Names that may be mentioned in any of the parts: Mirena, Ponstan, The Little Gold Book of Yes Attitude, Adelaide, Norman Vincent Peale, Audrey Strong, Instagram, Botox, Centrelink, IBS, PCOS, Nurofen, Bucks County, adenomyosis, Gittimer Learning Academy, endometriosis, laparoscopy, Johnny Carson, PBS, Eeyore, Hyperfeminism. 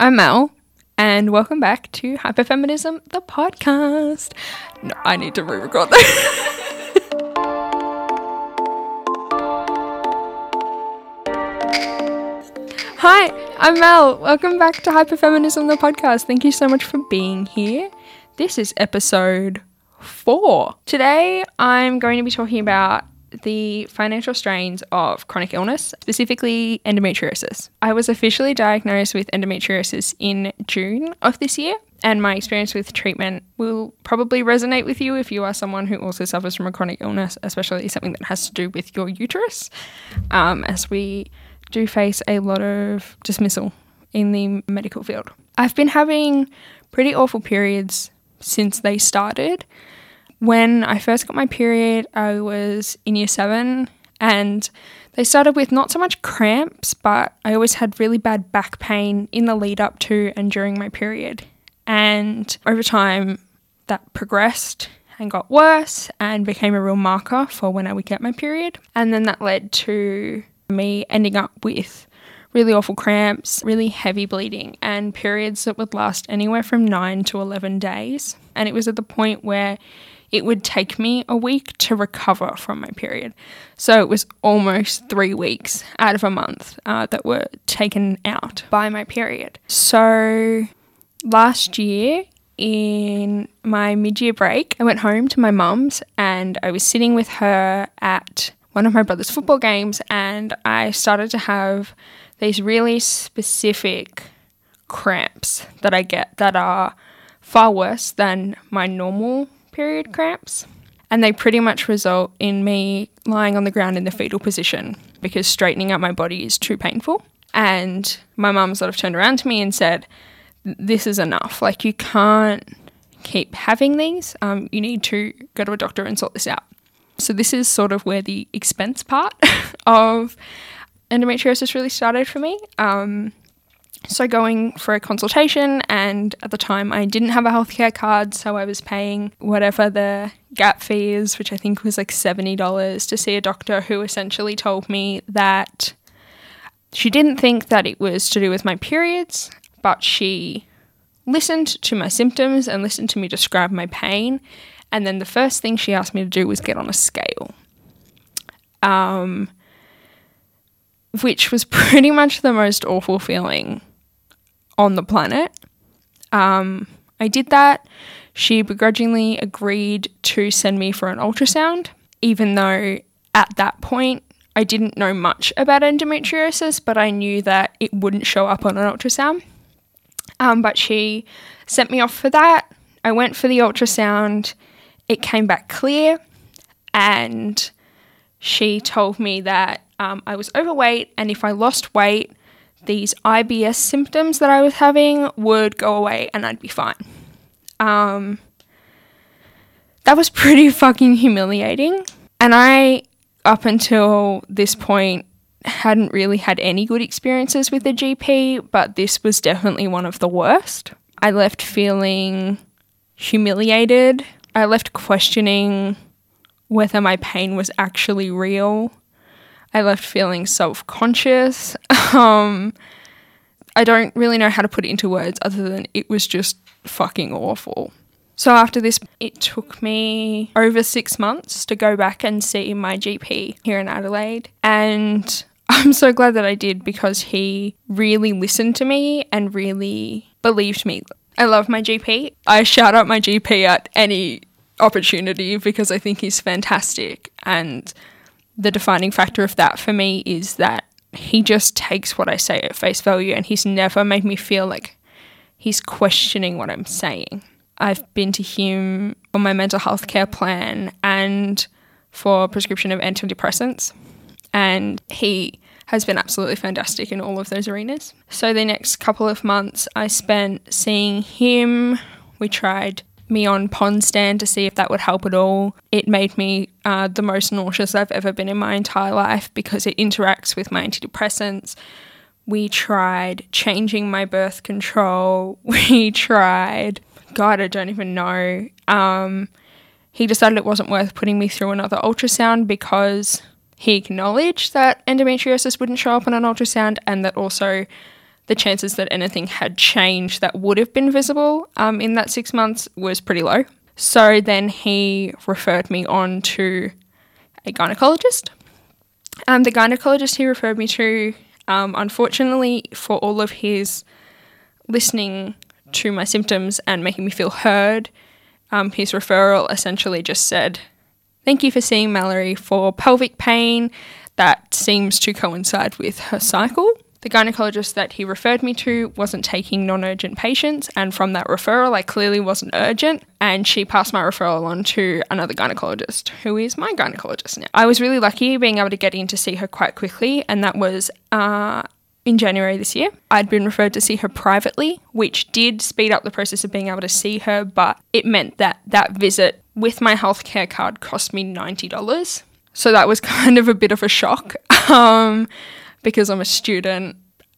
I'm Mel, and welcome back to Hyperfeminism, the podcast. No, I need to re-record that. Hi, I'm Mel. Welcome back to Hyperfeminism, the podcast. Thank you so much for being here. This is episode 4. Today, I'm going to be talking about the financial strains of chronic illness, specifically endometriosis. I was officially diagnosed with endometriosis in June of this year, and my experience with treatment will probably resonate with you if you are someone who also suffers from a chronic illness, especially something that has to do with your uterus, as we do face a lot of dismissal in the medical field. I've been having pretty awful periods since they started. When I first got my period, I was in year 7, and they started with not so much cramps, but I always had really bad back pain in the lead up to and during my period. And over time, that progressed and got worse and became a real marker for when I would get my period. And then that led to me ending up with really awful cramps, really heavy bleeding, and periods that would last anywhere from 9 to 11 days. And it was at the point where it would take me a week to recover from my period. So it was almost 3 weeks out of a month that were taken out by my period. So last year, in my mid-year break, I went home to my mum's, and I was sitting with her at one of my brother's football games, and I started to have these really specific cramps that I get that are far worse than my normal period cramps. And they pretty much result in me lying on the ground in the fetal position because straightening up my body is too painful. And my mum sort of turned around to me and said, "This is enough. Like, you can't keep having these. You need to go to a doctor and sort this out." So this is sort of where the expense part of endometriosis really started for me. So going for a consultation, and at the time I didn't have a healthcare card, so I was paying whatever the gap fee is, which I think was like $70, to see a doctor who essentially told me that she didn't think that it was to do with my periods, but she listened to my symptoms and listened to me describe my pain. And then the first thing she asked me to do was get on a scale, which was pretty much the most awful feeling on the planet. I did that. She begrudgingly agreed to send me for an ultrasound, even though at that point I didn't know much about endometriosis, but I knew that it wouldn't show up on an ultrasound. But she sent me off for that. I went for the ultrasound. It came back clear, and she told me that I was overweight, and if I lost weight, these IBS symptoms that I was having would go away and I'd be fine. That was pretty fucking humiliating, and I, up until this point, hadn't really had any good experiences with a GP, but this was definitely one of the worst. I left feeling humiliated. I left questioning whether my pain was actually real. I left feeling self-conscious. I don't really know how to put it into words other than it was just fucking awful. So after this, it took me over 6 months to go back and see my GP here in Adelaide. And I'm so glad that I did, because he really listened to me and really believed me. I love my GP. I shout out my GP at any opportunity because I think he's fantastic. And the defining factor of that for me is that he just takes what I say at face value, and he's never made me feel like he's questioning what I'm saying. I've been to him on my mental health care plan and for prescription of antidepressants, and he has been absolutely fantastic in all of those arenas. So the next couple of months I spent seeing him. We tried me on Ponstan to see if that would help at all. It made me the most nauseous I've ever been in my entire life because it interacts with my antidepressants. We tried changing my birth control. We tried, God, I don't even know. He decided it wasn't worth putting me through another ultrasound because he acknowledged that endometriosis wouldn't show up on an ultrasound, and that also the chances that anything had changed that would have been visible in that 6 months was pretty low. So then he referred me on to a gynecologist. The gynecologist he referred me to, unfortunately, for all of his listening to my symptoms and making me feel heard, his referral essentially just said, "Thank you for seeing Mallory for pelvic pain that seems to coincide with her cycle." The gynecologist that he referred me to wasn't taking non-urgent patients, and from that referral I clearly wasn't urgent, and she passed my referral on to another gynecologist, who is my gynecologist now. I was really lucky being able to get in to see her quite quickly, and that was in January this year. I'd been referred to see her privately, which did speed up the process of being able to see her, but it meant that that visit with my healthcare card cost me $90. So that was kind of a bit of a shock. Because I'm a student,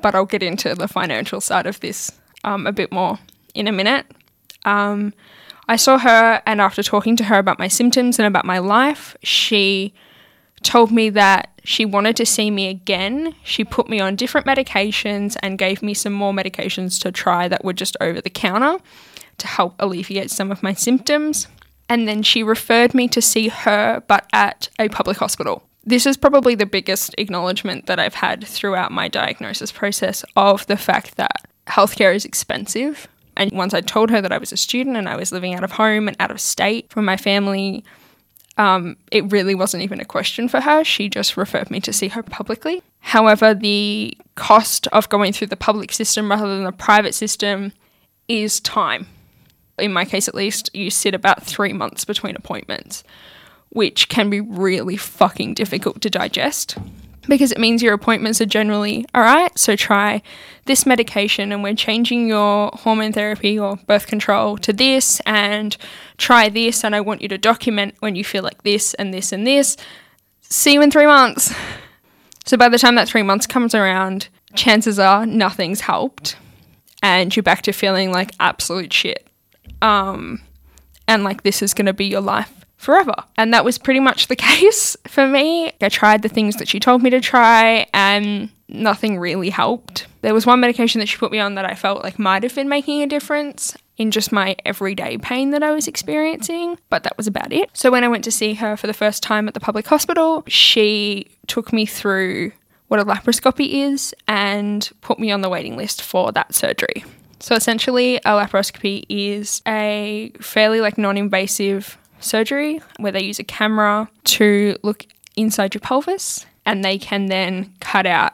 but I'll get into the financial side of this a bit more in a minute. I saw her, and after talking to her about my symptoms and about my life, she told me that she wanted to see me again. She put me on different medications and gave me some more medications to try that were just over the counter to help alleviate some of my symptoms. And then she referred me to see her, but at a public hospital. This is probably the biggest acknowledgement that I've had throughout my diagnosis process of the fact that healthcare is expensive. And once I told her that I was a student and I was living out of home and out of state from my family, it really wasn't even a question for her. She just referred me to see her publicly. However, the cost of going through the public system rather than the private system is time. In my case, at least, you sit about 3 months between appointments, which can be really fucking difficult to digest, because it means your appointments are generally, all right, so try this medication and we're changing your hormone therapy or birth control to this, and try this, and I want you to document when you feel like this and this and this. See you in 3 months. So by the time that 3 months comes around, chances are nothing's helped and you're back to feeling like absolute shit. And like this is going to be your life forever. And that was pretty much the case for me. I tried the things that she told me to try and nothing really helped. There was one medication that she put me on that I felt like might have been making a difference in just my everyday pain that I was experiencing, but that was about it. So when I went to see her for the first time at the public hospital, she took me through what a laparoscopy is and put me on the waiting list for that surgery. So essentially a laparoscopy is a fairly like non-invasive surgery where they use a camera to look inside your pelvis, and they can then cut out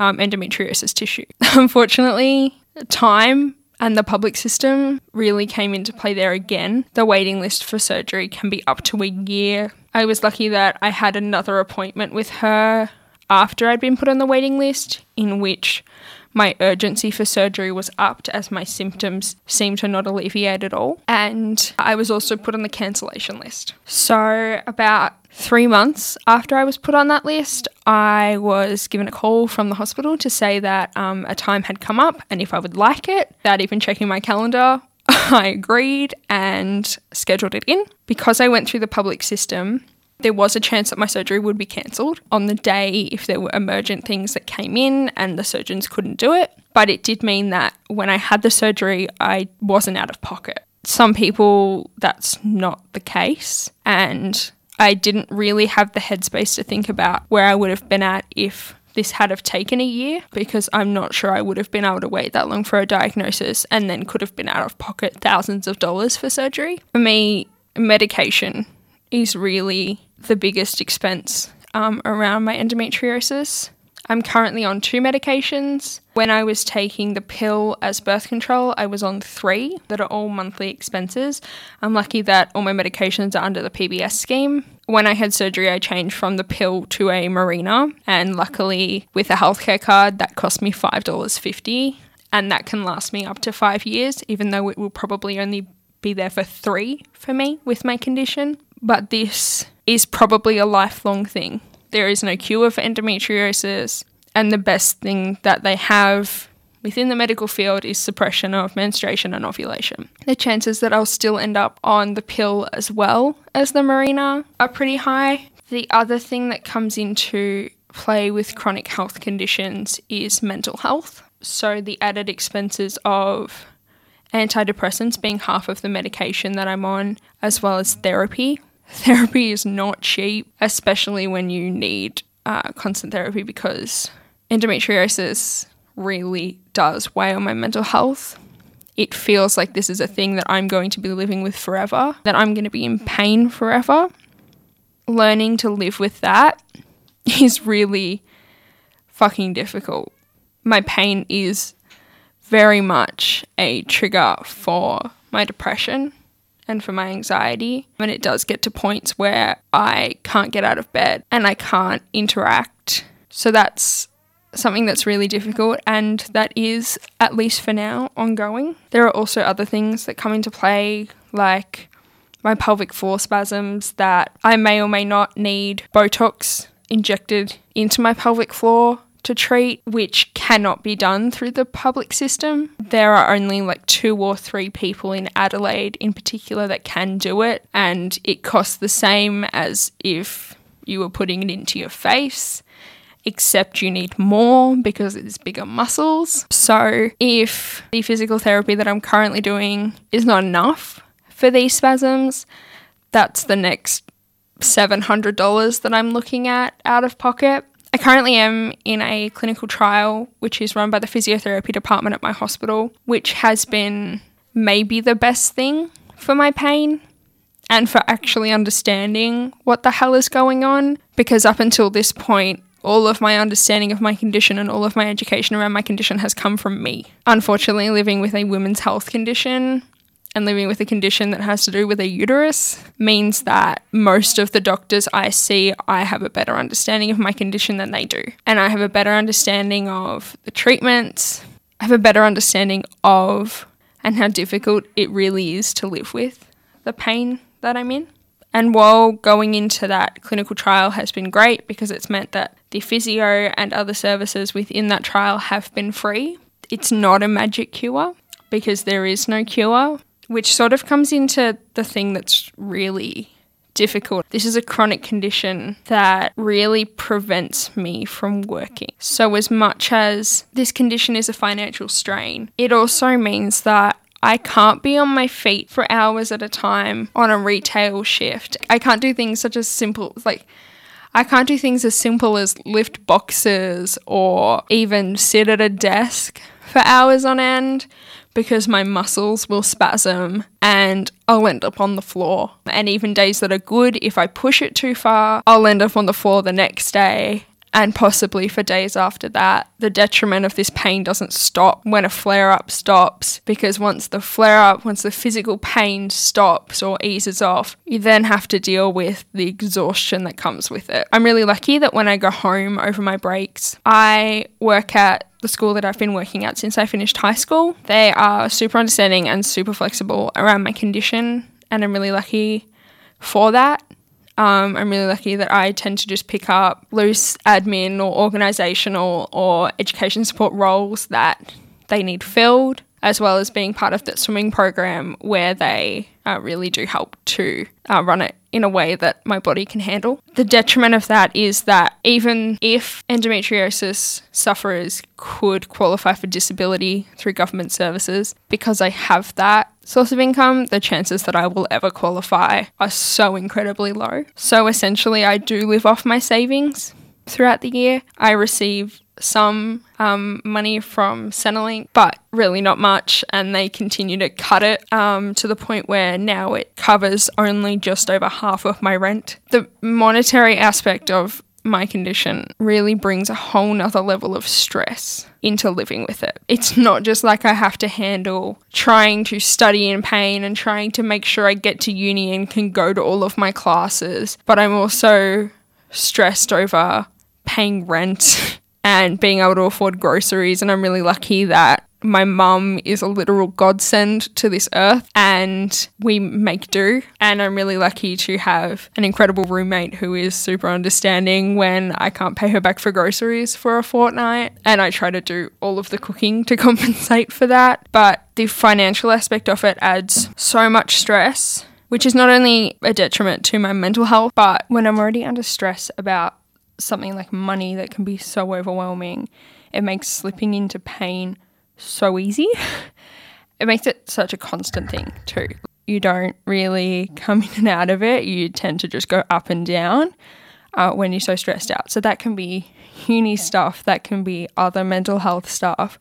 endometriosis tissue. Unfortunately, time and the public system really came into play there again. The waiting list for surgery can be up to a year. I was lucky that I had another appointment with her after I'd been put on the waiting list, in which my urgency for surgery was upped as my symptoms seemed to not alleviate at all. And I was also put on the cancellation list. So about 3 months after I was put on that list, I was given a call from the hospital to say that a time had come up and if I would like it. Without even checking my calendar, I agreed and scheduled it in. Because I went through the public system, there was a chance that my surgery would be cancelled on the day if there were emergent things that came in and the surgeons couldn't do it. But it did mean that when I had the surgery, I wasn't out of pocket. Some people, that's not the case. And I didn't really have the headspace to think about where I would have been at if this had have taken a year, because I'm not sure I would have been able to wait that long for a diagnosis and then could have been out of pocket thousands of dollars for surgery. For me, medication is really the biggest expense around my endometriosis. I'm currently on 2 medications. When I was taking the pill as birth control, I was on 3 that are all monthly expenses. I'm lucky that all my medications are under the PBS scheme. When I had surgery, I changed from the pill to a Mirena, and luckily with a healthcare card, that cost me $5.50, and that can last me up to 5 years, even though it will probably only be there for 3 for me with my condition. But this is probably a lifelong thing. There is no cure for endometriosis, and the best thing that they have within the medical field is suppression of menstruation and ovulation. The chances that I'll still end up on the pill as well as the Mirena are pretty high. The other thing that comes into play with chronic health conditions is mental health. So the added expenses of antidepressants being half of the medication that I'm on, as well as therapy. Therapy is not cheap, especially when you need constant therapy, because endometriosis really does weigh on my mental health. It feels like this is a thing that I'm going to be living with forever, that I'm going to be in pain forever. Learning to live with that is really fucking difficult. My pain is very much a trigger for my depression and for my anxiety. And it does get to points where I can't get out of bed and I can't interact. So that's something that's really difficult, and that is, at least for now, ongoing. There are also other things that come into play, like my pelvic floor spasms, that I may or may not need Botox injected into my pelvic floor to treat, which cannot be done through the public system. There are only like 2 or 3 people in Adelaide in particular that can do it, and it costs the same as if you were putting it into your face, except you need more because it's bigger muscles. So if the physical therapy that I'm currently doing is not enough for these spasms, that's the next $700 that I'm looking at out of pocket. I currently am in a clinical trial which is run by the physiotherapy department at my hospital, which has been maybe the best thing for my pain and for actually understanding what the hell is going on, because up until this point, all of my understanding of my condition and all of my education around my condition has come from me. Unfortunately, living with a women's health condition and living with a condition that has to do with a uterus means that most of the doctors I see, I have a better understanding of my condition than they do. And I have a better understanding of the treatments. I have a better understanding of and how difficult it really is to live with the pain that I'm in. And while going into that clinical trial has been great because it's meant that the physio and other services within that trial have been free, it's not a magic cure because there is no cure, which sort of comes into the thing that's really difficult. This is a chronic condition that really prevents me from working. So as much as this condition is a financial strain, it also means that I can't be on my feet for hours at a time on a retail shift. I can't do things such as simple, like I can't do things as simple as lift boxes or even sit at a desk for hours on end, because my muscles will spasm and I'll end up on the floor. And even days that are good, if I push it too far, I'll end up on the floor the next day. And possibly for days after that, the detriment of this pain doesn't stop when a flare-up stops, because once the physical pain stops or eases off, you then have to deal with the exhaustion that comes with it. I'm really lucky that when I go home over my breaks, I work at the school that I've been working at since I finished high school. They are super understanding and super flexible around my condition, and I'm really lucky for that. I'm really lucky that I tend to just pick up loose admin or organisational or education support roles that they need filled, as well as being part of that swimming program where they really do help to run it in a way that my body can handle. The detriment of that is that even if endometriosis sufferers could qualify for disability through government services, because I have that source of income, the chances that I will ever qualify are so incredibly low. So essentially, I do live off my savings throughout the year. I receive some money from Centrelink, but really not much, and they continue to cut it to the point where now it covers only just over half of my rent. The monetary aspect of my condition really brings a whole nother level of stress into living with it. It's not just like I have to handle trying to study in pain and trying to make sure I get to uni and can go to all of my classes, but I'm also stressed over paying rent and being able to afford groceries. And I'm really lucky that my mum is a literal godsend to this earth and we make do. And I'm really lucky to have an incredible roommate who is super understanding when I can't pay her back for groceries for a fortnight. And I try to do all of the cooking to compensate for that. But the financial aspect of it adds so much stress, which is not only a detriment to my mental health, but when I'm already under stress about something like money that can be so overwhelming, It makes slipping into pain so easy. It makes it such a constant thing too. You don't really come in and out of it. You tend to just go up and down when you're so stressed out. So that can be uni stuff. That can be other mental health stuff.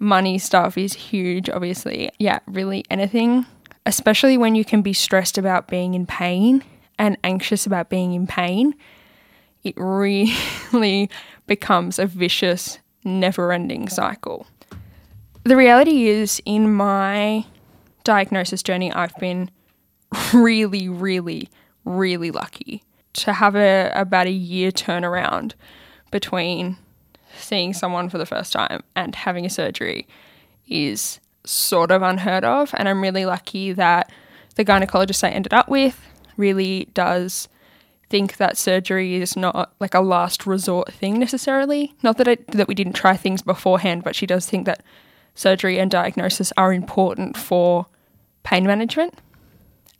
Money stuff is huge, obviously. Yeah, really anything, especially when you can be stressed about being in pain and anxious about being in pain. It really becomes a vicious, never-ending cycle. The reality is, in my diagnosis journey, I've been really, really, really lucky to have about a year turnaround between seeing someone for the first time and having a surgery is sort of unheard of. And I'm really lucky that the gynecologist I ended up with really does think that surgery is not like a last resort thing necessarily. Not that that we didn't try things beforehand, but she does think that surgery and diagnosis are important for pain management,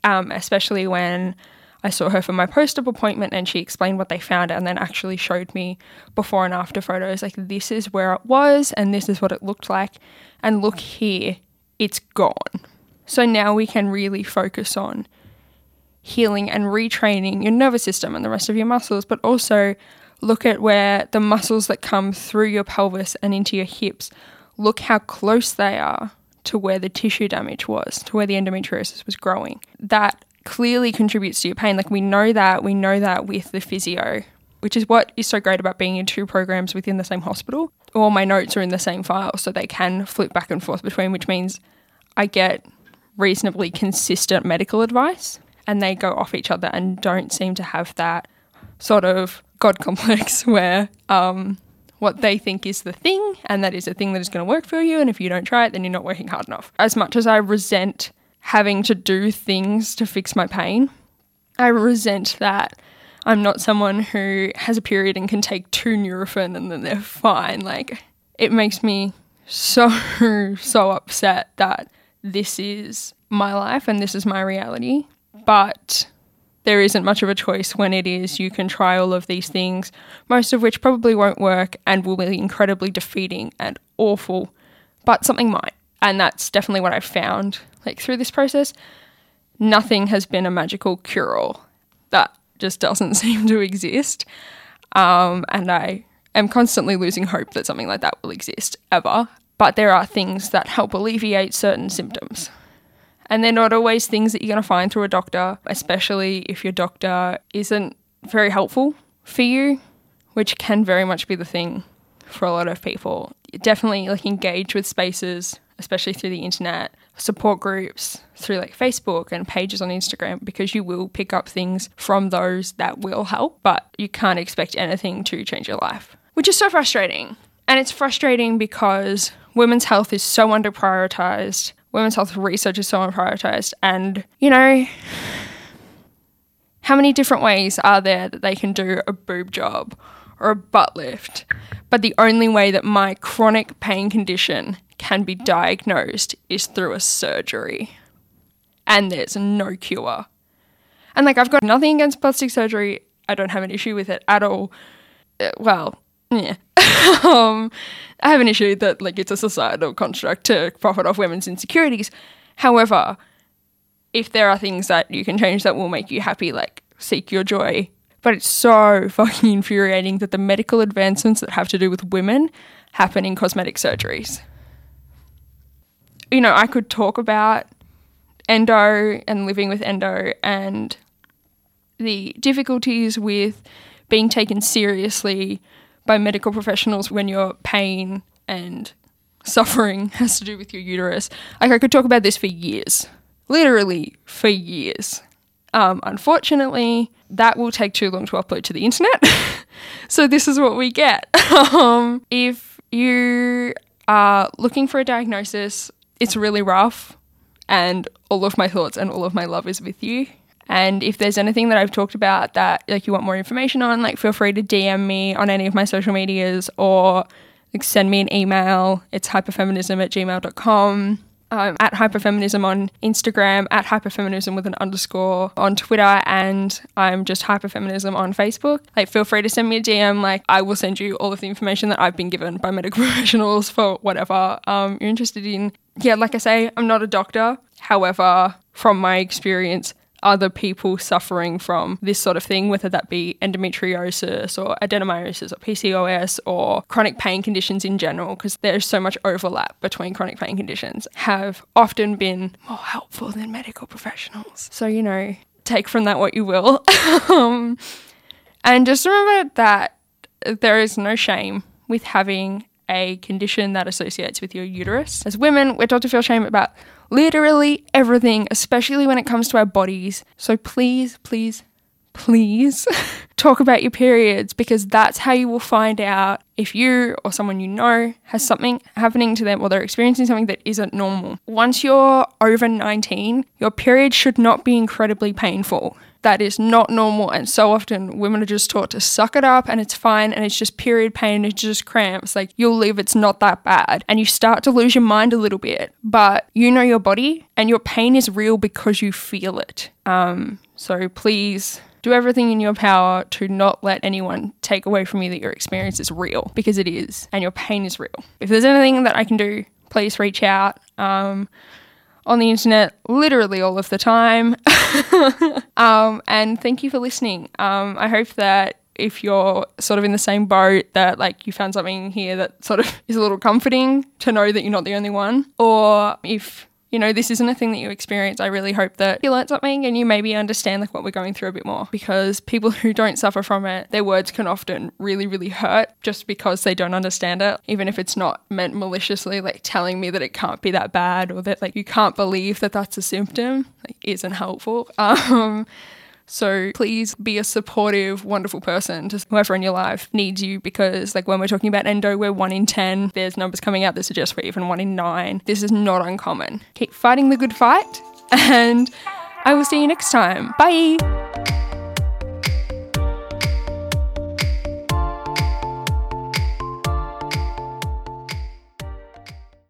especially when I saw her for my post-op appointment and she explained what they found and then actually showed me before and after photos, like this is where it was and this is what it looked like and look here, it's gone. So now we can really focus on healing and retraining your nervous system and the rest of your muscles, but also look at where the muscles that come through your pelvis and into your hips, look how close they are to where the tissue damage was, to where the endometriosis was growing. That clearly contributes to your pain. Like we know that with the physio, which is what is so great about being in two programs within the same hospital. All my notes are in the same file, so they can flip back and forth between, which means I get reasonably consistent medical advice. And they go off each other and don't seem to have that sort of God complex where what they think is the thing and that is a thing that is going to work for you, and if you don't try it, then you're not working hard enough. As much as I resent having to do things to fix my pain, I resent that I'm not someone who has a period and can take 2 Nurofen and then they're fine. Like, it makes me so upset that this is my life and this is my reality. But there isn't much of a choice when it is you can try all of these things, most of which probably won't work and will be incredibly defeating and awful, but something might. And that's definitely what I found. Like, through this process, nothing has been a magical cure-all. That just doesn't seem to exist. And I am constantly losing hope that something like that will exist ever. But there are things that help alleviate certain symptoms. And they're not always things that you're going to find through a doctor, especially if your doctor isn't very helpful for you, which can very much be the thing for a lot of people. You definitely like engage with spaces, especially through the internet, support groups through like Facebook and pages on Instagram, because you will pick up things from those that will help, but you can't expect anything to change your life, which is so frustrating. And it's frustrating because women's health is so underprioritized. Women's health research is so unprioritised, and, you know, how many different ways are there that they can do a boob job or a butt lift? But the only way that my chronic pain condition can be diagnosed is through a surgery, and there's no cure. And, like, I've got nothing against plastic surgery. I don't have an issue with it at all. Well, yeah. I have an issue that, like, it's a societal construct to profit off women's insecurities. However, if there are things that you can change that will make you happy, like, seek your joy. But it's so fucking infuriating that the medical advancements that have to do with women happen in cosmetic surgeries. You know, I could talk about endo and living with endo and the difficulties with being taken seriously by medical professionals when your pain and suffering has to do with your uterus. Like, I could talk about this for years, literally for years. Unfortunately, that will take too long to upload to the internet. So this is what we get. If you are looking for a diagnosis, it's really rough, and all of my thoughts and all of my love is with you. And if there's anything that I've talked about that, like, you want more information on, like, feel free to DM me on any of my social medias or, like, send me an email. It's hyperfeminism@gmail.com. at Hyperfeminism on Instagram, at Hyperfeminism with an _ on Twitter, and I'm just Hyperfeminism on Facebook. Like, feel free to send me a DM. Like, I will send you all of the information that I've been given by medical professionals for whatever you're interested in. Yeah, like I say, I'm not a doctor. However, from my experience, other people suffering from this sort of thing, whether that be endometriosis or adenomyosis or PCOS or chronic pain conditions in general, because there's so much overlap between chronic pain conditions, have often been more helpful than medical professionals. So, you know, take from that what you will. And just remember that there is no shame with having a condition that associates with your uterus. As women, we're taught to feel shame about literally everything, especially when it comes to our bodies. So please, please, please talk about your periods, because that's how you will find out if you or someone you know has something happening to them or they're experiencing something that isn't normal. Once you're over 19, your period should not be incredibly painful. That is not normal, and so often women are just taught to suck it up and it's fine and it's just period pain, it's just cramps, like you'll live, it's not that bad. And you start to lose your mind a little bit, but you know your body and your pain is real because you feel it. So please do everything in your power to not let anyone take away from you that your experience is real, because it is, and your pain is real. If there's anything that I can do, please reach out. On the internet literally all of the time. And thank you for listening. I hope that if you're sort of in the same boat, that like you found something here that sort of is a little comforting to know that you're not the only one. Or if, you know, this isn't a thing that you experience, I really hope that you learnt something and you maybe understand like what we're going through a bit more, because people who don't suffer from it, their words can often really, really hurt just because they don't understand it. Even if it's not meant maliciously, like telling me that it can't be that bad or that like you can't believe that that's a symptom, like, isn't helpful. So please be a supportive, wonderful person to whoever in your life needs you, because like when we're talking about endo, we're 1 in 10. There's numbers coming out that suggest we're even 1 in 9. This is not uncommon. Keep fighting the good fight, and I will see you next time. Bye.